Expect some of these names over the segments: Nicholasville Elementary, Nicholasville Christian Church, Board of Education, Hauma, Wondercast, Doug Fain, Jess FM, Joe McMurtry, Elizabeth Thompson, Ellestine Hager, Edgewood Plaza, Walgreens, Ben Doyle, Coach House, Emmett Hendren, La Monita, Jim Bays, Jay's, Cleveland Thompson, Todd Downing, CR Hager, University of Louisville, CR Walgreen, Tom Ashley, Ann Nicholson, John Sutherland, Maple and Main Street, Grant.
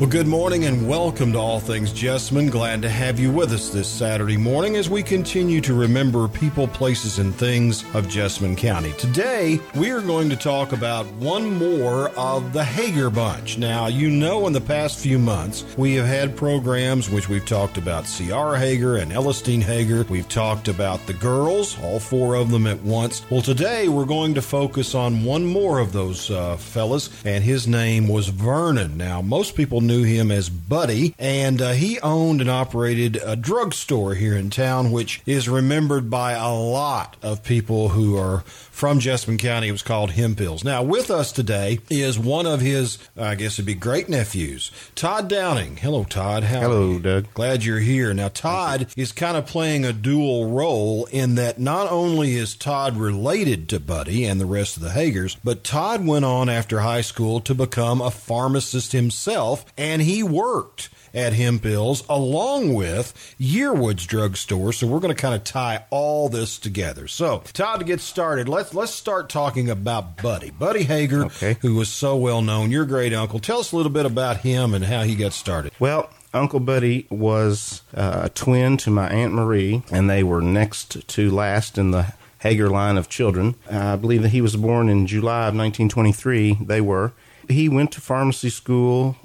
Well, good morning and welcome to All Things Jessamine. Glad to have you with us this Saturday morning as we continue to remember people, places, and things of Jessamine County. Today, we are going to talk about one more of the Hager bunch. Now, you know, in the past few months, we have had programs which we've talked about CR Hager and Ellestine Hager. We've talked about the girls, all four of them at once. Well, today, we're going to focus on one more of those fellas, and his name was Vernon. Now, most people knew him as Buddy, and he owned and operated a drugstore here in town, which is remembered by a lot of people who are from Jessamine County. It was called Hemphill's. Now, with us today is one of his, I guess it'd be great nephews, Todd Downing. Hello, Todd. Hello, Doug. Glad you're here. Now, Todd is kind of playing a dual role in that not only is Todd related to Buddy and the rest of the Hagers, but Todd went on after high school to become a pharmacist himself. And he worked at Hemphill's along with Yearwood's Drugstore. So we're going to kind of tie all this together. So, Todd, to get started, let's start talking about Buddy. Buddy Hager, okay, who was so well known, your great uncle. Tell us a little bit about him and how he got started. Well, Uncle Buddy was a twin to my Aunt Marie, and they were next to last in the Hager line of children. I believe that he was born in July of 1923. They were. He went to pharmacy school,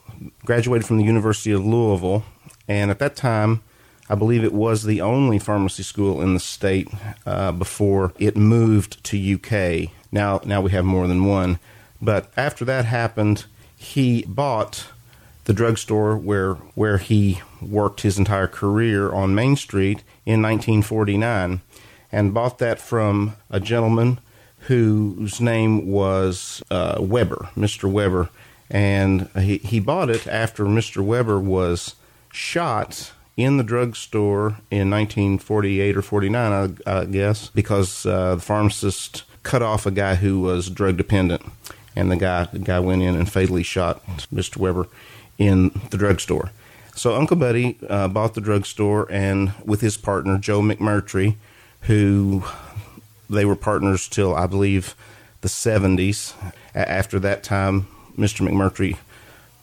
graduated from the University of Louisville, and at that time, I believe it was the only pharmacy school in the state before it moved to UK. Now we have more than one. But after that happened, he bought the drugstore where he worked his entire career on Main Street in 1949, and bought that from a gentleman whose name was Weber, Mr. Weber. And he bought it after Mr. Weber was shot in the drugstore in 1948 or 49, I guess, because the pharmacist cut off a guy who was drug dependent. And the guy went in and fatally shot Mr. Weber in the drugstore. So Uncle Buddy bought the drugstore, and with his partner, Joe McMurtry, who they were partners till, I believe, the 70s. After that time, Mr. McMurtry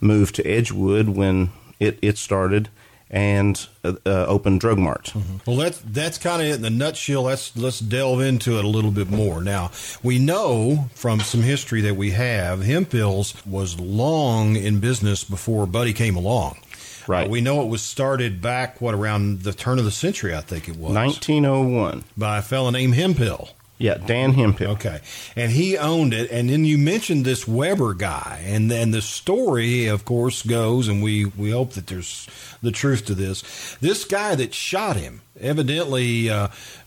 moved to Edgewood when it started, and opened Drug Mart. Mm-hmm. Well, that's kind of it in a nutshell. Let's delve into it a little bit more. Now, we know from some history that we have, Hemphill's was long in business before Buddy came along. Right. We know it was started back, around the turn of the century, I think it was. 1901. By a fellow named Hemphill. Yeah, Dan Hemphill. Okay. And he owned it. And then you mentioned this Weber guy. And then the story, of course, goes, and we hope that there's the truth to this. This guy that shot him, evidently,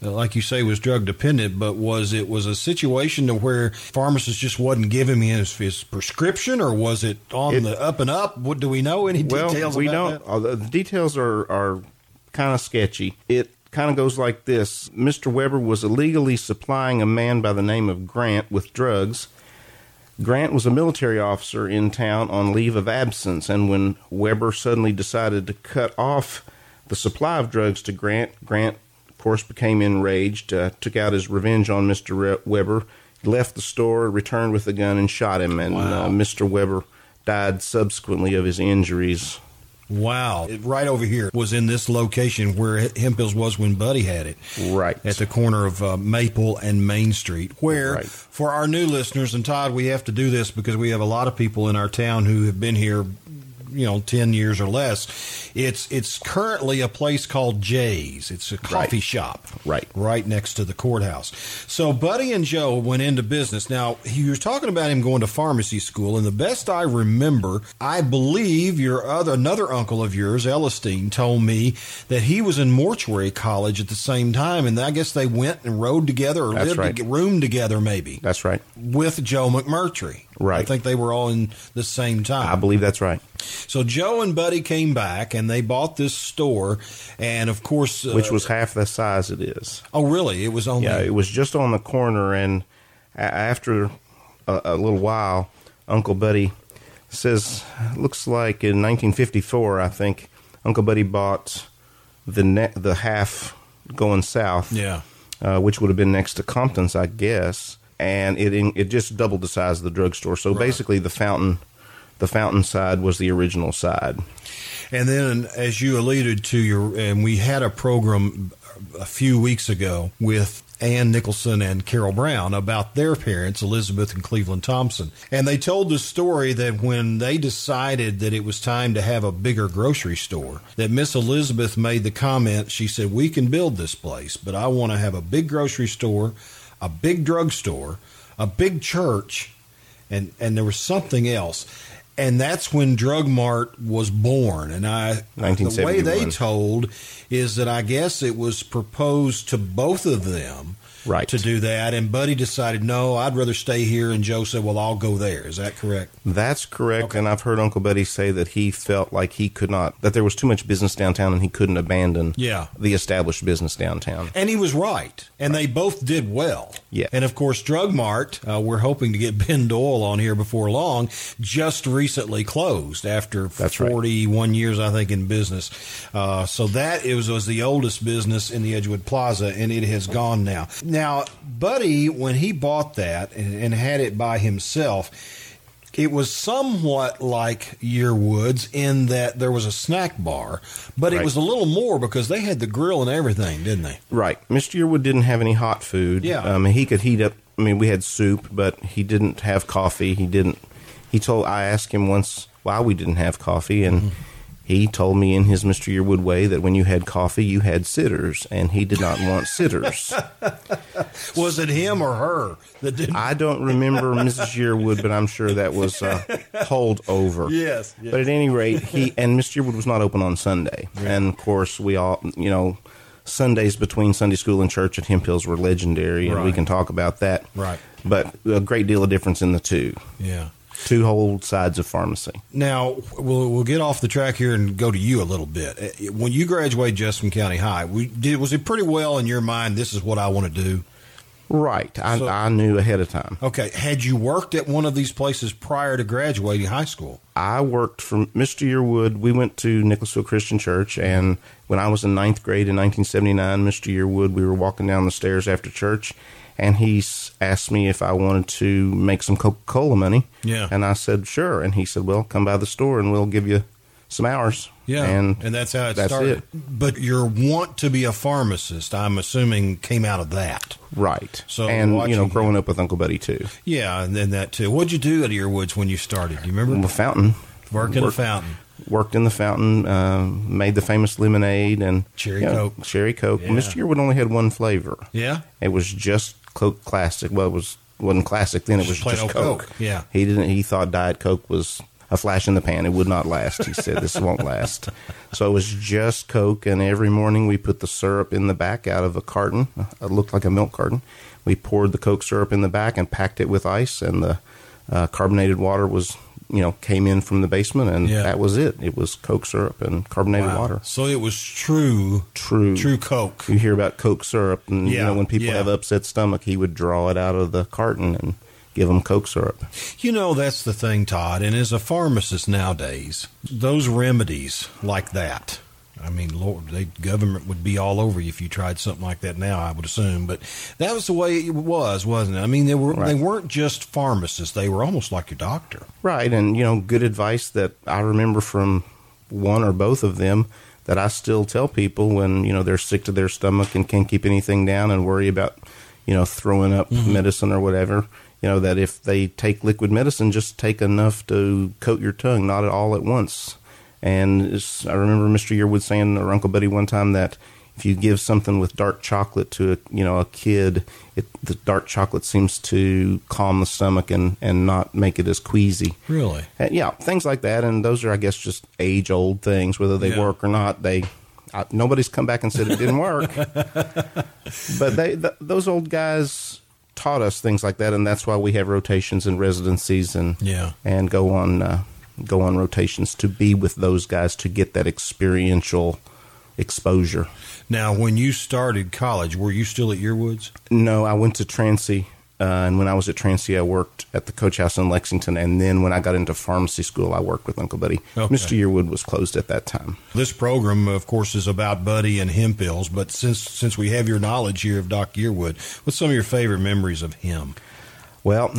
like you say, was drug dependent, but it was a situation to where pharmacist just wasn't giving him his prescription, or was it on the up and up? What do we know? Any details about that? The details are kind of sketchy. It kind of goes like this. Mr. Weber was illegally supplying a man by the name of Grant with drugs. Grant was a military officer in town on leave of absence, and when Weber suddenly decided to cut off the supply of drugs to Grant, of course, became enraged, took out his revenge on Mr. Weber, left the store, returned with a gun, and shot him. And wow. Mr. Weber died subsequently of his injuries. Wow. Right over here was in this location where Hemphill's was when Buddy had it. Right. At the corner of Maple and Main Street, where, right, for our new listeners, and Todd, we have to do this because we have a lot of people in our town who have been here, 10 years or less. It's currently a place called Jay's. It's a coffee, right, shop. Right. Right next to the courthouse. So Buddy and Joe went into business. Now, you were talking about him going to pharmacy school, and the best I remember, I believe another uncle of yours, Ellestine, told me that he was in mortuary college at the same time, and I guess they went and rode together, or roomed together, maybe. That's right. With Joe McMurtry. Right. I think they were all in the same time. I believe that's right. So Joe and Buddy came back, and they bought this store, and of course, which was half the size it is. Oh, really? It was only it was just on the corner, and after a little while, Uncle Buddy says, looks like in 1954, I think, Uncle Buddy bought the half going south, which would have been next to Compton's, I guess, and it just doubled the size of the drugstore. So, right, basically, the fountain the fountain side was the original side. And then, as you alluded to, and we had a program a few weeks ago with Ann Nicholson and Carol Brown about their parents, Elizabeth and Cleveland Thompson. And they told the story that when they decided that it was time to have a bigger grocery store, that Miss Elizabeth made the comment, she said, "We can build this place, but I want to have a big grocery store, a big drugstore, a big church, and there was something else." And that's when Drug Mart was born. And the way they told is that I guess it was proposed to both of them, right, to do that. And Buddy decided, no, I'd rather stay here. And Joe said, well, I'll go there. Is that correct? That's correct. Okay. And I've heard Uncle Buddy say that he felt like he could not, that there was too much business downtown and he couldn't abandon the established business downtown. And he was right. And they both did well. Yeah. And, of course, Drug Mart, we're hoping to get Ben Doyle on here before long, just recently closed after 41 years, I think, in business. So that was the oldest business in the Edgewood Plaza, and it has gone now. Now, Buddy, when he bought that and had it by himself, it was somewhat like Yearwood's in that there was a snack bar, but it was a little more because they had the grill and everything, didn't they? Right. Mr. Yearwood didn't have any hot food. Yeah. He could heat up. I mean, we had soup, but he didn't have coffee. I asked him once why we didn't have coffee, and he told me in his Mr. Yearwood way that when you had coffee, you had sitters, and he did not want sitters. Was it him or her that didn't? I don't remember Mrs. Yearwood, but I'm sure that was holdover. Yes. But at any rate, he and Mr. Yearwood was not open on Sunday. Right. And, of course, we all, Sundays between Sunday school and church at Hemphill's were legendary, and we can talk about that. Right. But a great deal of difference in the two. Yeah. Two whole sides of pharmacy. Now, we'll get off the track here and go to you a little bit. When you graduated Jessamine County High, was it pretty well in your mind, this is what I want to do? Right. I knew ahead of time. Okay. Had you worked at one of these places prior to graduating high school? I worked for Mr. Yearwood. We went to Nicholasville Christian Church, and when I was in ninth grade in 1979, Mr. Yearwood, we were walking down the stairs after church, and he asked me if I wanted to make some Coca-Cola money. Yeah. And I said, sure. And he said, well, come by the store and we'll give you some hours. Yeah. And that's how it started. But your want to be a pharmacist, I'm assuming, came out of that. Right. So growing up with Uncle Buddy, too. Yeah, and then that, too. What'd you do at Yearwood's when you started? Do you remember? The fountain. Worked in the fountain, made the famous lemonade and Cherry Coke. Cherry Coke. Yeah. Mr. Yearwood only had one flavor. Yeah. It was just Coke Classic. Well, wasn't Classic then. It was just Coke. Yeah. He thought Diet Coke was a flash in the pan. It would not last. He said, this won't last. So it was just Coke. And every morning we put the syrup in the back out of a carton. It looked like a milk carton. We poured the Coke syrup in the back and packed it with ice. And the carbonated water was, came in from the basement, and that was it. It was Coke syrup and carbonated water. So it was true Coke. You hear about Coke syrup, and when people have upset stomach, he would draw it out of the carton and give them Coke syrup. That's the thing, Todd. And as a pharmacist nowadays, those remedies like that. I mean, Lord, the government would be all over you if you tried something like that now, I would assume. But that was the way it was, wasn't it? I mean, they weren't just pharmacists. They were almost like your doctor. Right, and, good advice that I remember from one or both of them that I still tell people when, they're sick to their stomach and can't keep anything down and worry about, throwing up medicine or whatever, that if they take liquid medicine, just take enough to coat your tongue, not all at once. And I remember Mr. Yearwood saying, or Uncle Buddy one time, that if you give something with dark chocolate to a kid, the dark chocolate seems to calm the stomach and not make it as queasy. Really? And, things like that. And those are, I guess, just age-old things, whether they work or not. Nobody's come back and said it didn't work. But those old guys taught us things like that, and that's why we have rotations and residencies and go on rotations to be with those guys to get that experiential exposure. Now, when you started college, were you still at Yearwood's? No, I went to Transy, and when I was at Transy, I worked at the Coach House in Lexington, and then when I got into pharmacy school, I worked with Uncle Buddy. Okay. Mr. Yearwood was closed at that time. This program, of course, is about Buddy and Hemphill's, but since we have your knowledge here of Doc Yearwood, what's some of your favorite memories of him? Well,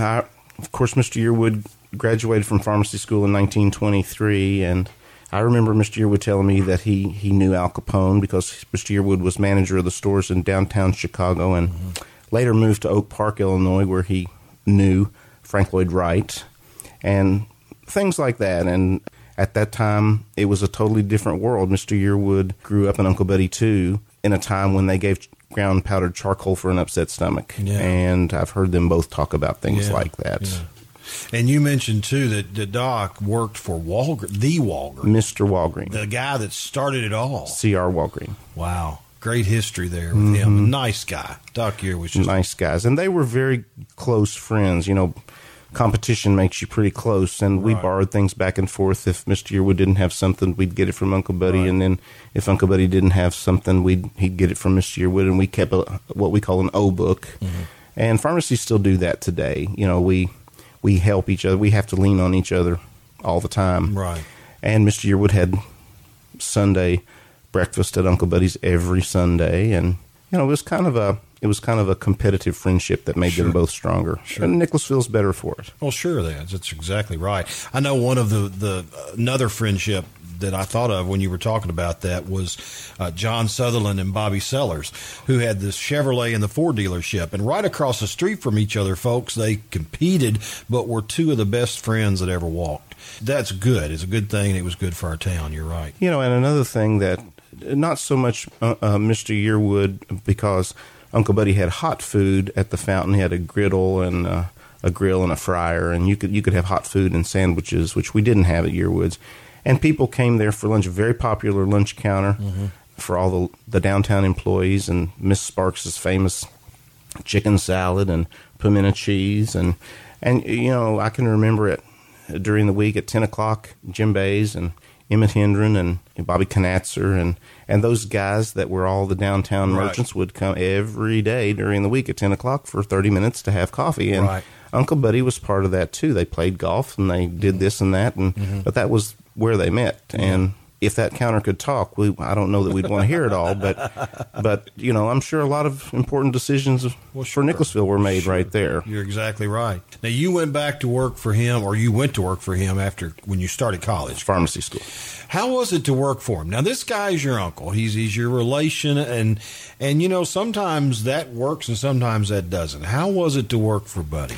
of course, Mr. Yearwood graduated from pharmacy school in 1923, and I remember Mr. Yearwood telling me that he knew Al Capone because Mr. Yearwood was manager of the stores in downtown Chicago and later moved to Oak Park, Illinois, where he knew Frank Lloyd Wright and things like that. And at that time, it was a totally different world. Mr. Yearwood grew up in Uncle Buddy, too, in a time when they gave ground powdered charcoal for an upset stomach. Yeah. And I've heard them both talk about things like that. Yeah. And you mentioned, too, that the doc worked for Walgreens. Mr. Walgreen. The guy that started it all. CR Walgreen. Wow. Great history there with him. Nice guy. Doc Yearwood. Nice guys. And they were very close friends. You know, competition makes you pretty close. And we borrowed things back and forth. If Mr. Yearwood didn't have something, we'd get it from Uncle Buddy. Right. And then if Uncle Buddy didn't have something, he'd get it from Mr. Yearwood. And we kept what we call an O-book. Mm-hmm. And pharmacies still do that today. You know, we help each other. We have to lean on each other all the time. Right. And Mr. Yearwood had Sunday breakfast at Uncle Buddy's every Sunday, and you know it was kind of a competitive friendship that made them both stronger. Sure. And Nicholasville's better for it. Well, sure, that's exactly right. I know one of the another friendship that I thought of when you were talking about that was John Sutherland and Bobby Sellers, who had this Chevrolet and the Ford dealership. And right across the street from each other, folks, they competed, but were two of the best friends that ever walked. That's good. It's a good thing. And it was good for our town. You're right. You know, and another thing that not so much Mr. Yearwood, because Uncle Buddy had hot food at the fountain. He had a griddle and a grill and a fryer, and you could have hot food and sandwiches, which we didn't have at Yearwood's. And people came there for lunch, a very popular lunch counter for all the downtown employees, and Miss Sparks' famous chicken salad and pimento cheese. And you know, I can remember it during the week at 10 o'clock, Jim Bays and Emmett Hendren and Bobby Knatzer and those guys that were all the downtown merchants would come every day during the week at 10 o'clock for 30 minutes to have coffee. And Uncle Buddy was part of that, too. They played golf, and they did this and that, and but that was where they met. And if that counter could talk, I don't know that we'd want to hear it all, but you know, I'm sure a lot of important decisions for Nicholasville were made right there. You're exactly right. Now, you went back to work for him, or you went to work for him when you started college. Pharmacy school. How was it to work for him? Now, this guy's your uncle. He's your relation, and you know, sometimes that works and sometimes that doesn't. How was it to work for Buddy?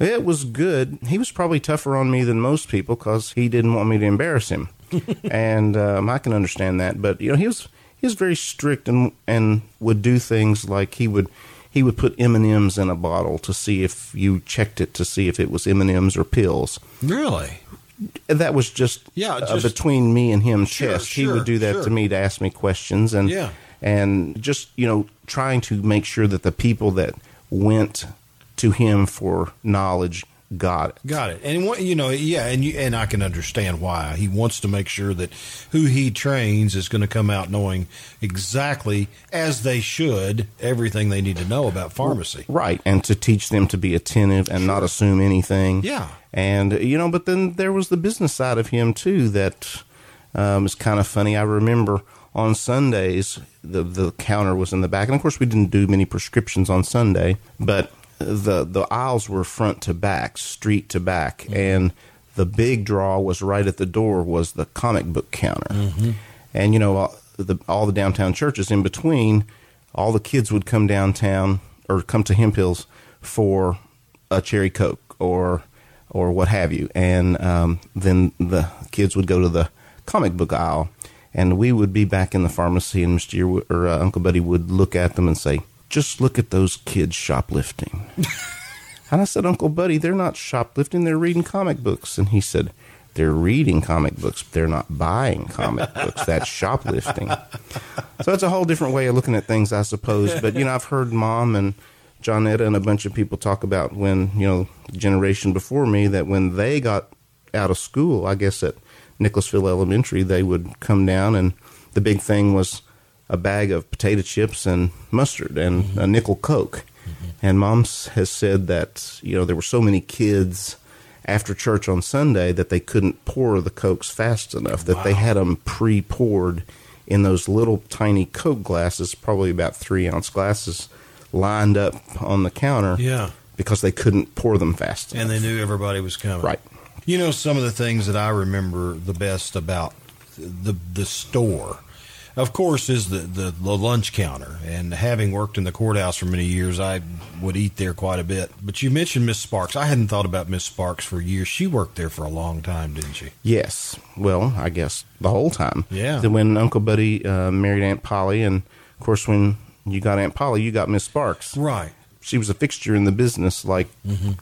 It was good. He was probably tougher on me than most people because he didn't want me to embarrass him. And I can understand that. But, you know, he was very strict and would do things like he would put M&Ms in a bottle to see if you checked it to see if it was M&Ms or pills. Really? That was just between me and him. He would do that to me to ask me questions. And, and just, you know, trying to make sure that the people that went to him for knowledge got it. And what, you know, and I can understand why he wants to make sure that who he trains is going to come out knowing exactly, as they should, everything they need to know about pharmacy. Right. And to teach them to be attentive and not assume anything. Yeah. And, you know, but then there was the business side of him, too, that is kind of funny. I remember on Sundays, the counter was in the back. And, of course, we didn't do many prescriptions on Sunday, but the aisles were front to back, street to back, and the big draw was right at the door was the comic book counter. Mm-hmm. And, you know, all the downtown churches in between, all the kids would come downtown or come to Hemphill's for a Cherry Coke or what have you. And then the kids would go to the comic book aisle, and we would be back in the pharmacy, and Mr. Yearwood, or Uncle Buddy would look at them and say, "Just look at those kids shoplifting." And I said, "Uncle Buddy, they're not shoplifting. They're reading comic books." And he said, "They're reading comic books. But they're not buying comic books. That's shoplifting." So it's a whole different way of looking at things, I suppose. But, you know, I've heard Mom and Johnetta and a bunch of people talk about when, you know, the generation before me, that when they got out of school, I guess at Nicholasville Elementary, they would come down, and the big thing was a bag of potato chips and mustard and a nickel Coke. And Mom has said that, you know, there were so many kids after church on Sunday that they couldn't pour the Cokes fast enough, that they had them pre-poured in those little tiny Coke glasses, probably about 3-ounce glasses, lined up on the counter because they couldn't pour them fast enough. And they knew everybody was coming. Right. You know, some of the things that I remember the best about the store, of course, is the lunch counter. And having worked in the courthouse for many years, I would eat there quite a bit. But you mentioned Miss Sparks. I hadn't thought about Miss Sparks for years. She worked there for a long time, didn't she? Yes. Well, I guess the whole time. Yeah. Then when Uncle Buddy married Aunt Polly, and, of course, when you got Aunt Polly, you got Miss Sparks. Right. She was a fixture in the business like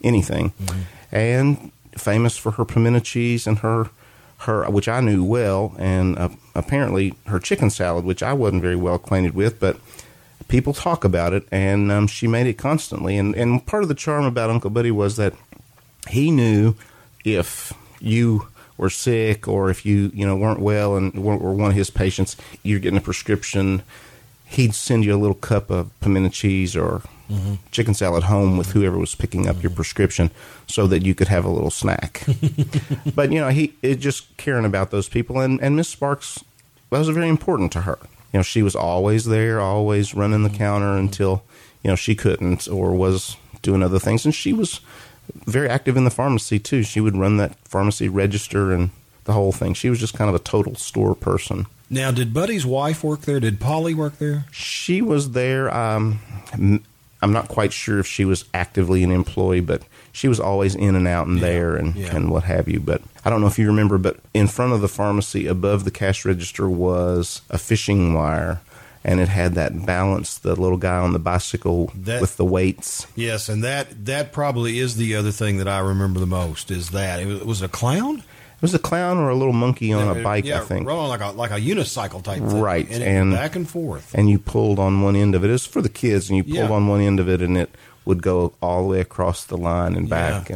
anything. Mm-hmm. And famous for her pimento cheese and her which I knew well, and apparently her chicken salad, which I wasn't very well acquainted with, but people talk about it, and she made it constantly. And part of the charm about Uncle Buddy was that he knew if you were sick or if you weren't well and were one of his patients, you're getting a prescription. He'd send you a little cup of pimento cheese or chicken salad home with whoever was picking up your prescription so that you could have a little snack. But, just caring about those people. And Miss Sparks, that was very important to her. You know, she was always there, always running the counter until, she couldn't or was doing other things. And she was very active in the pharmacy, too. She would run that pharmacy register and the whole thing. She was just kind of a total store person. Now, did Buddy's wife work there? Did Polly work there? She was there. I'm not quite sure if she was actively an employee, but she was always in and out and there and what have you. But I don't know if you remember, but in front of the pharmacy above the cash register was a fishing wire, and it had that balance, the little guy on the bicycle with the weights. Yes, and that probably is the other thing that I remember the most is that. It was a clown? It was a clown or a little monkey on a bike, I think. Rolling like a unicycle type thing. Right. And back and forth. And you pulled on one end of it. It was for the kids, and you pulled on one end of it, and it would go all the way across the line and back.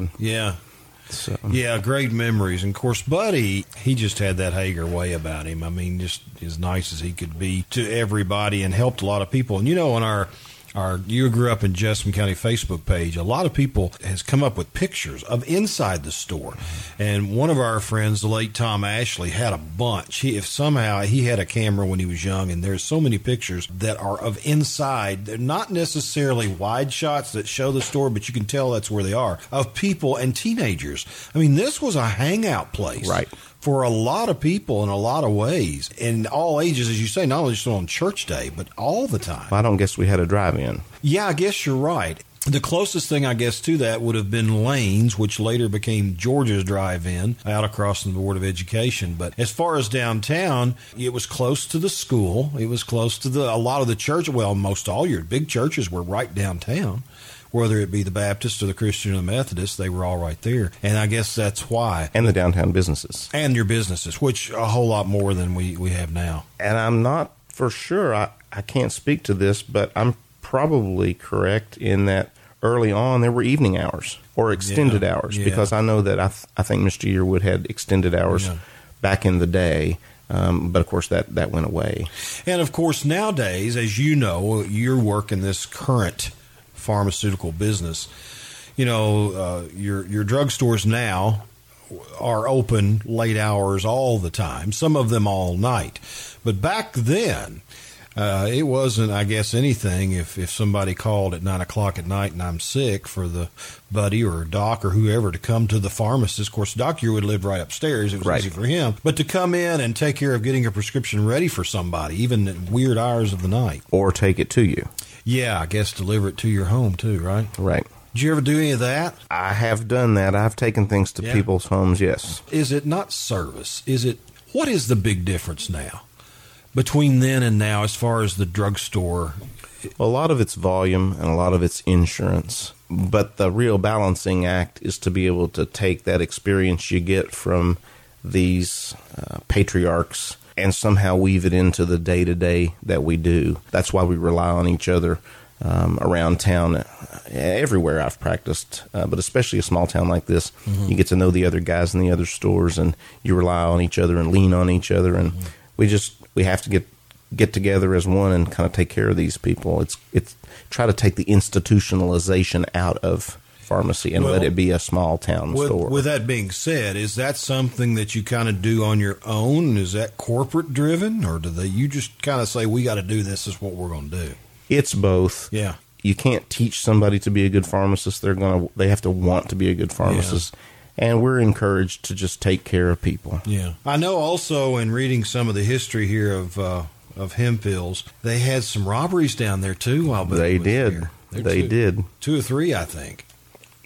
So, great memories. And, of course, Buddy, he just had that Hager way about him. I mean, just as nice as he could be to everybody and helped a lot of people. And, on our You Grew Up in Jessamine County Facebook page, a lot of people has come up with pictures of inside the store. And one of our friends, the late Tom Ashley, had a bunch. He had a camera when he was young, and there's so many pictures that are of inside. They're not necessarily wide shots that show the store, but you can tell that's where they are, of people and teenagers. I mean, this was a hangout place. Right. For a lot of people in a lot of ways, in all ages, as you say, not only just on church day, but all the time. Well, I don't guess we had a drive-in. Yeah, I guess you're right. The closest thing, I guess, to that would have been Lane's, which later became Georgia's Drive-In, out across the Board of Education. But as far as downtown, it was close to the school. It was close to a lot of the church. Well, most all your big churches were right downtown. Whether it be the Baptist or the Christian or the Methodist, they were all right there. And I guess that's why. And the downtown businesses. And your businesses, which a whole lot more than we have now. And I'm not for sure, I can't speak to this, but I'm probably correct in that early on there were evening hours or extended hours. Yeah. Because I know that I think Mr. Yearwood had extended hours back in the day. But, of course, that went away. And, of course, nowadays, as you know, your work in this current pharmaceutical business, your drugstores now are open late hours all the time, some of them all night. But back then, it wasn't, I guess, anything if somebody called at 9 o'clock at night and I'm sick for the buddy or doc or whoever to come to the pharmacist. Of course, Doc Yearwood lived right upstairs. It was easy for him. But to come in and take care of getting a prescription ready for somebody, even at weird hours of the night. Or take it to you. Yeah, I guess deliver it to your home, too, right? Right. Did you ever do any of that? I have done that. I've taken things to people's homes, yes. Is it not service? What is the big difference now between then and now as far as the drugstore? Well, a lot of it's volume and a lot of it's insurance. But the real balancing act is to be able to take that experience you get from these patriarchs and somehow weave it into the day-to-day that we do. That's why we rely on each other around town, everywhere I've practiced, but especially a small town like this. Mm-hmm. You get to know the other guys in the other stores, and you rely on each other and lean on each other. And we have to get together as one and kind of take care of these people. It's try to take the institutionalization out of pharmacy and let it be a small town store. With that being said, is that something that you kind of do on your own? Is that corporate driven, or do you just kind of say, we got to do this is what we're going to do? It's both. Yeah. you can't teach somebody to be a good pharmacist. They have to want to be a good pharmacist. Yeah. And we're encouraged to just take care of people. Yeah. I know also in reading some of the history here of Hemphill's, they had some robberies down there too while Buddy was there. They did. Two or three, I think.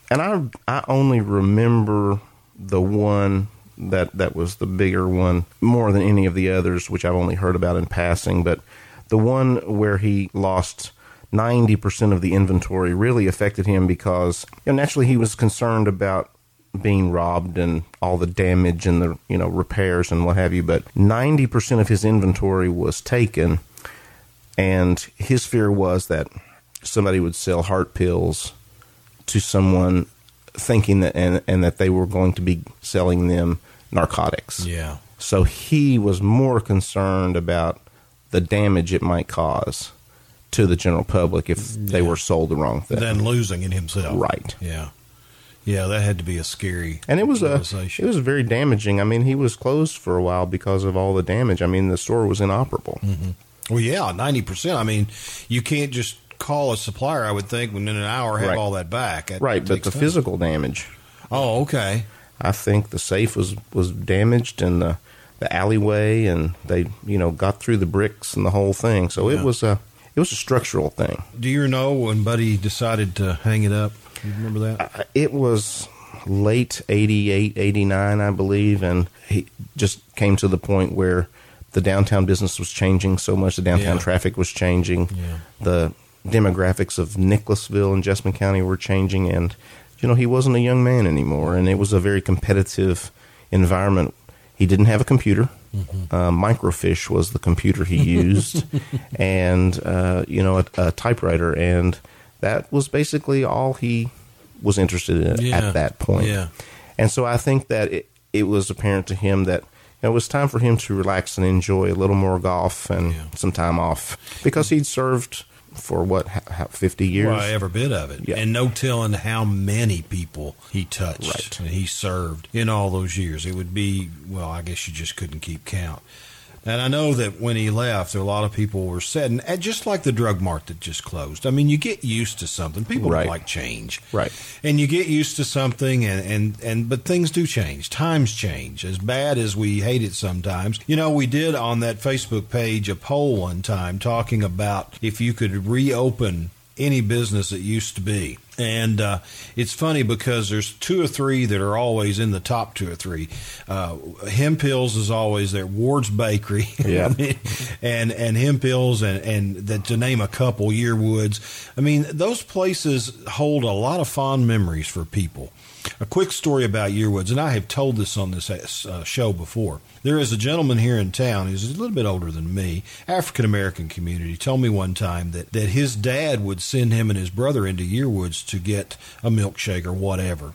And I only remember the one that was the bigger one more than any of the others, which I've only heard about in passing, but the one where he lost 90% of the inventory really affected him because, you know, naturally he was concerned about being robbed and all the damage and the, you know, repairs and what have you, but 90% of his inventory was taken, and his fear was that somebody would sell heart pills to someone thinking that and that they were going to be selling them narcotics. Yeah. So he was more concerned about the damage it might cause to the general public if they were sold the wrong thing than losing it himself. Right. Yeah. Yeah, that had to be a scary and it was very damaging. I mean, he was closed for a while because of all the damage. I mean, the store was inoperable. Mm-hmm. Well, yeah, 90%. I mean, you can't just call a supplier, I would think, within an hour have all that back. Right, but the time. Physical damage. Oh, okay. I think the safe was damaged and the alleyway, and they, you know, got through the bricks and the whole thing. So it was a structural thing. Do you know when Buddy decided to hang it up? You remember that? It was late 88, 89, I believe, and he just came to the point where the downtown business was changing so much, the downtown traffic was changing, the demographics of Nicholasville and Jessamine County were changing, and, you know, he wasn't a young man anymore, and it was a very competitive environment. He didn't have a computer. Mm-hmm. Microfiche was the computer he used, and, you know, a typewriter, and that was basically all he was interested in at that point. Yeah. And so I think that it was apparent to him that, you know, it was time for him to relax and enjoy a little more golf and some time off, because he'd served for, 50 years? Well, every bit of it. Yeah. And no telling how many people he touched and he served in all those years. It would be, well, I guess you just couldn't keep count. And I know that when he left, there a lot of people were saddened, and just like the Drug Mart that just closed. I mean, you get used to something. People don't like change. Right. And you get used to something, and but things do change. Times change. As bad as we hate it sometimes. You know, we did on that Facebook page a poll one time talking about if you could reopen any business that used to be. And it's funny because there's two or three that are always in the top two or three. Hemphill's is always there. Ward's Bakery, I mean, and Hemphill's, and to name a couple, Yearwood's. I mean, those places hold a lot of fond memories for people. A quick story about Yearwood's, and I have told this on this show before. There is a gentleman here in town who's a little bit older than me, African-American community, told me one time that his dad would send him and his brother into Yearwood's to get a milkshake or whatever,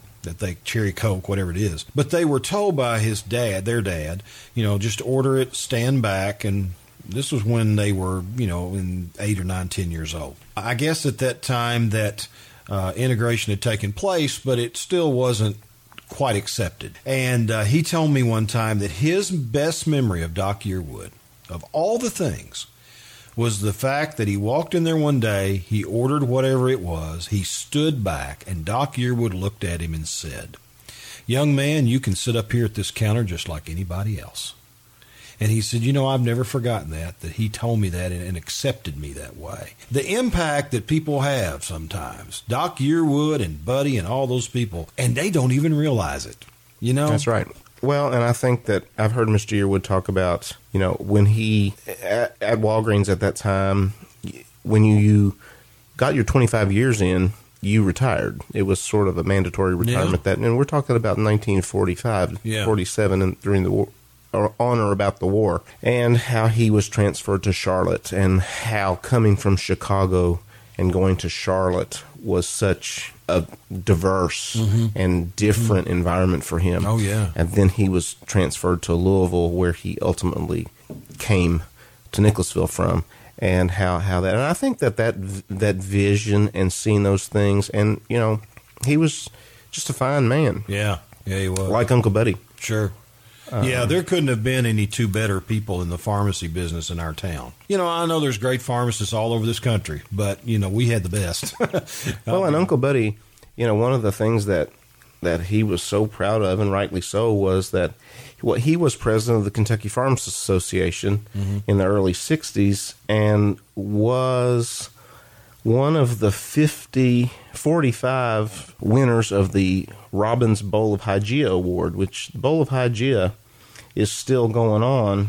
cherry Coke, whatever it is. But they were told by his dad, their dad, you know, just order it, stand back, and this was when they were, you know, in 8 or 9, 10 years old. I guess at that time that integration had taken place, but it still wasn't quite accepted. And he told me one time that his best memory of Doc Yearwood, of all the things, was the fact that he walked in there one day, he ordered whatever it was, he stood back, and Doc Yearwood looked at him and said, "Young man, you can sit up here at this counter just like anybody else." And he said, "You know, I've never forgotten that he told me that and accepted me that way." The impact that people have sometimes, Doc Yearwood and Buddy and all those people, and they don't even realize it, you know? That's right. Well, and I think that I've heard Mr. Yearwood talk about, you know, when he, at Walgreens at that time, when you got your 25 years in, you retired. It was sort of a mandatory retirement. Yeah. And we're talking about 1945, 47, and during the war. Or on or about the war, and how he was transferred to Charlotte, and how coming from Chicago and going to Charlotte was such a diverse and different environment for him. Oh, yeah. And then he was transferred to Louisville, where he ultimately came to Nicholasville from, and how that. And I think that vision and seeing those things, and, you know, he was just a fine man. Yeah, he was. Like Uncle Buddy. Sure. Yeah, there couldn't have been any two better people in the pharmacy business in our town. You know, I know there's great pharmacists all over this country, but, you know, we had the best. Well, and Uncle Buddy, you know, one of the things that he was so proud of, and rightly so, was that he was president of the Kentucky Pharmacists Association in the early 60s and was one of the 45 winners of the Robbins Bowl of Hygeia Award, which the Bowl of Hygeia is still going on,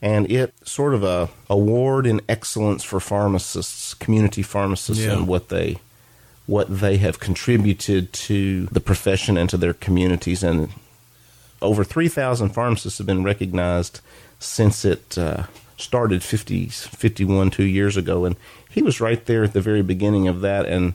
and it's sort of a award in excellence for pharmacists, community pharmacists, and what they have contributed to the profession and to their communities. And over 3,000 pharmacists have been recognized since it started 2 years ago, and he was right there at the very beginning of that. And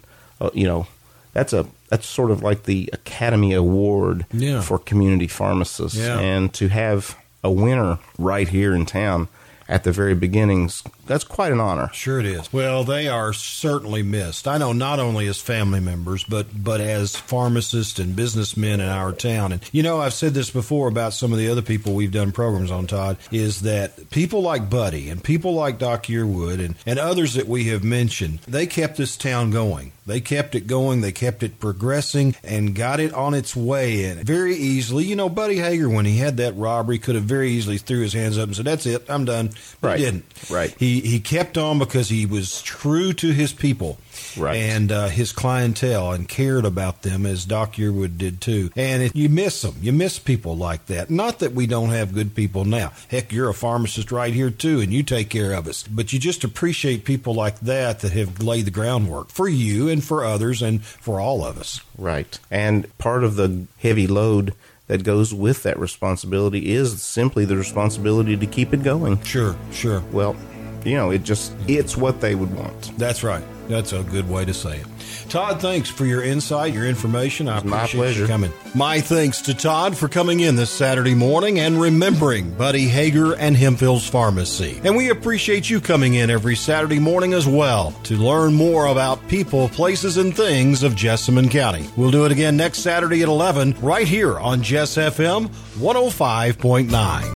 you know, that's sort of like the Academy Award for community pharmacists, and to have a winner right here in town at the very beginnings, that's quite an honor. Sure it is. Well, they are certainly missed. I know, not only as family members, but as pharmacists and businessmen in our town. And, you know, I've said this before about some of the other people we've done programs on, Todd, is that people like Buddy and people like Doc Yearwood and others that we have mentioned, they kept this town going. They kept it going. They kept it progressing and got it on its way in very easily. You know, Buddy Hager, when he had that robbery, could have very easily threw his hands up and said, that's it, I'm done. But he didn't. Right. He kept on because he was true to his people and his clientele and cared about them, as Doc Yearwood did too. And you miss them. You miss people like that. Not that we don't have good people now. Heck, you're a pharmacist right here too, and you take care of us. But you just appreciate people like that have laid the groundwork for you and for others and for all of us. Right. And part of the heavy load that goes with that responsibility is simply the responsibility to keep it going. Sure. Well, you know, it's what they would want. That's right. That's a good way to say it. Todd, thanks for your insight, your information. I appreciate you coming. My thanks to Todd for coming in this Saturday morning and remembering Buddy Hager and Hemphill's Pharmacy. And we appreciate you coming in every Saturday morning as well to learn more about people, places, and things of Jessamine County. We'll do it again next Saturday at 11 right here on Jess FM 105.9.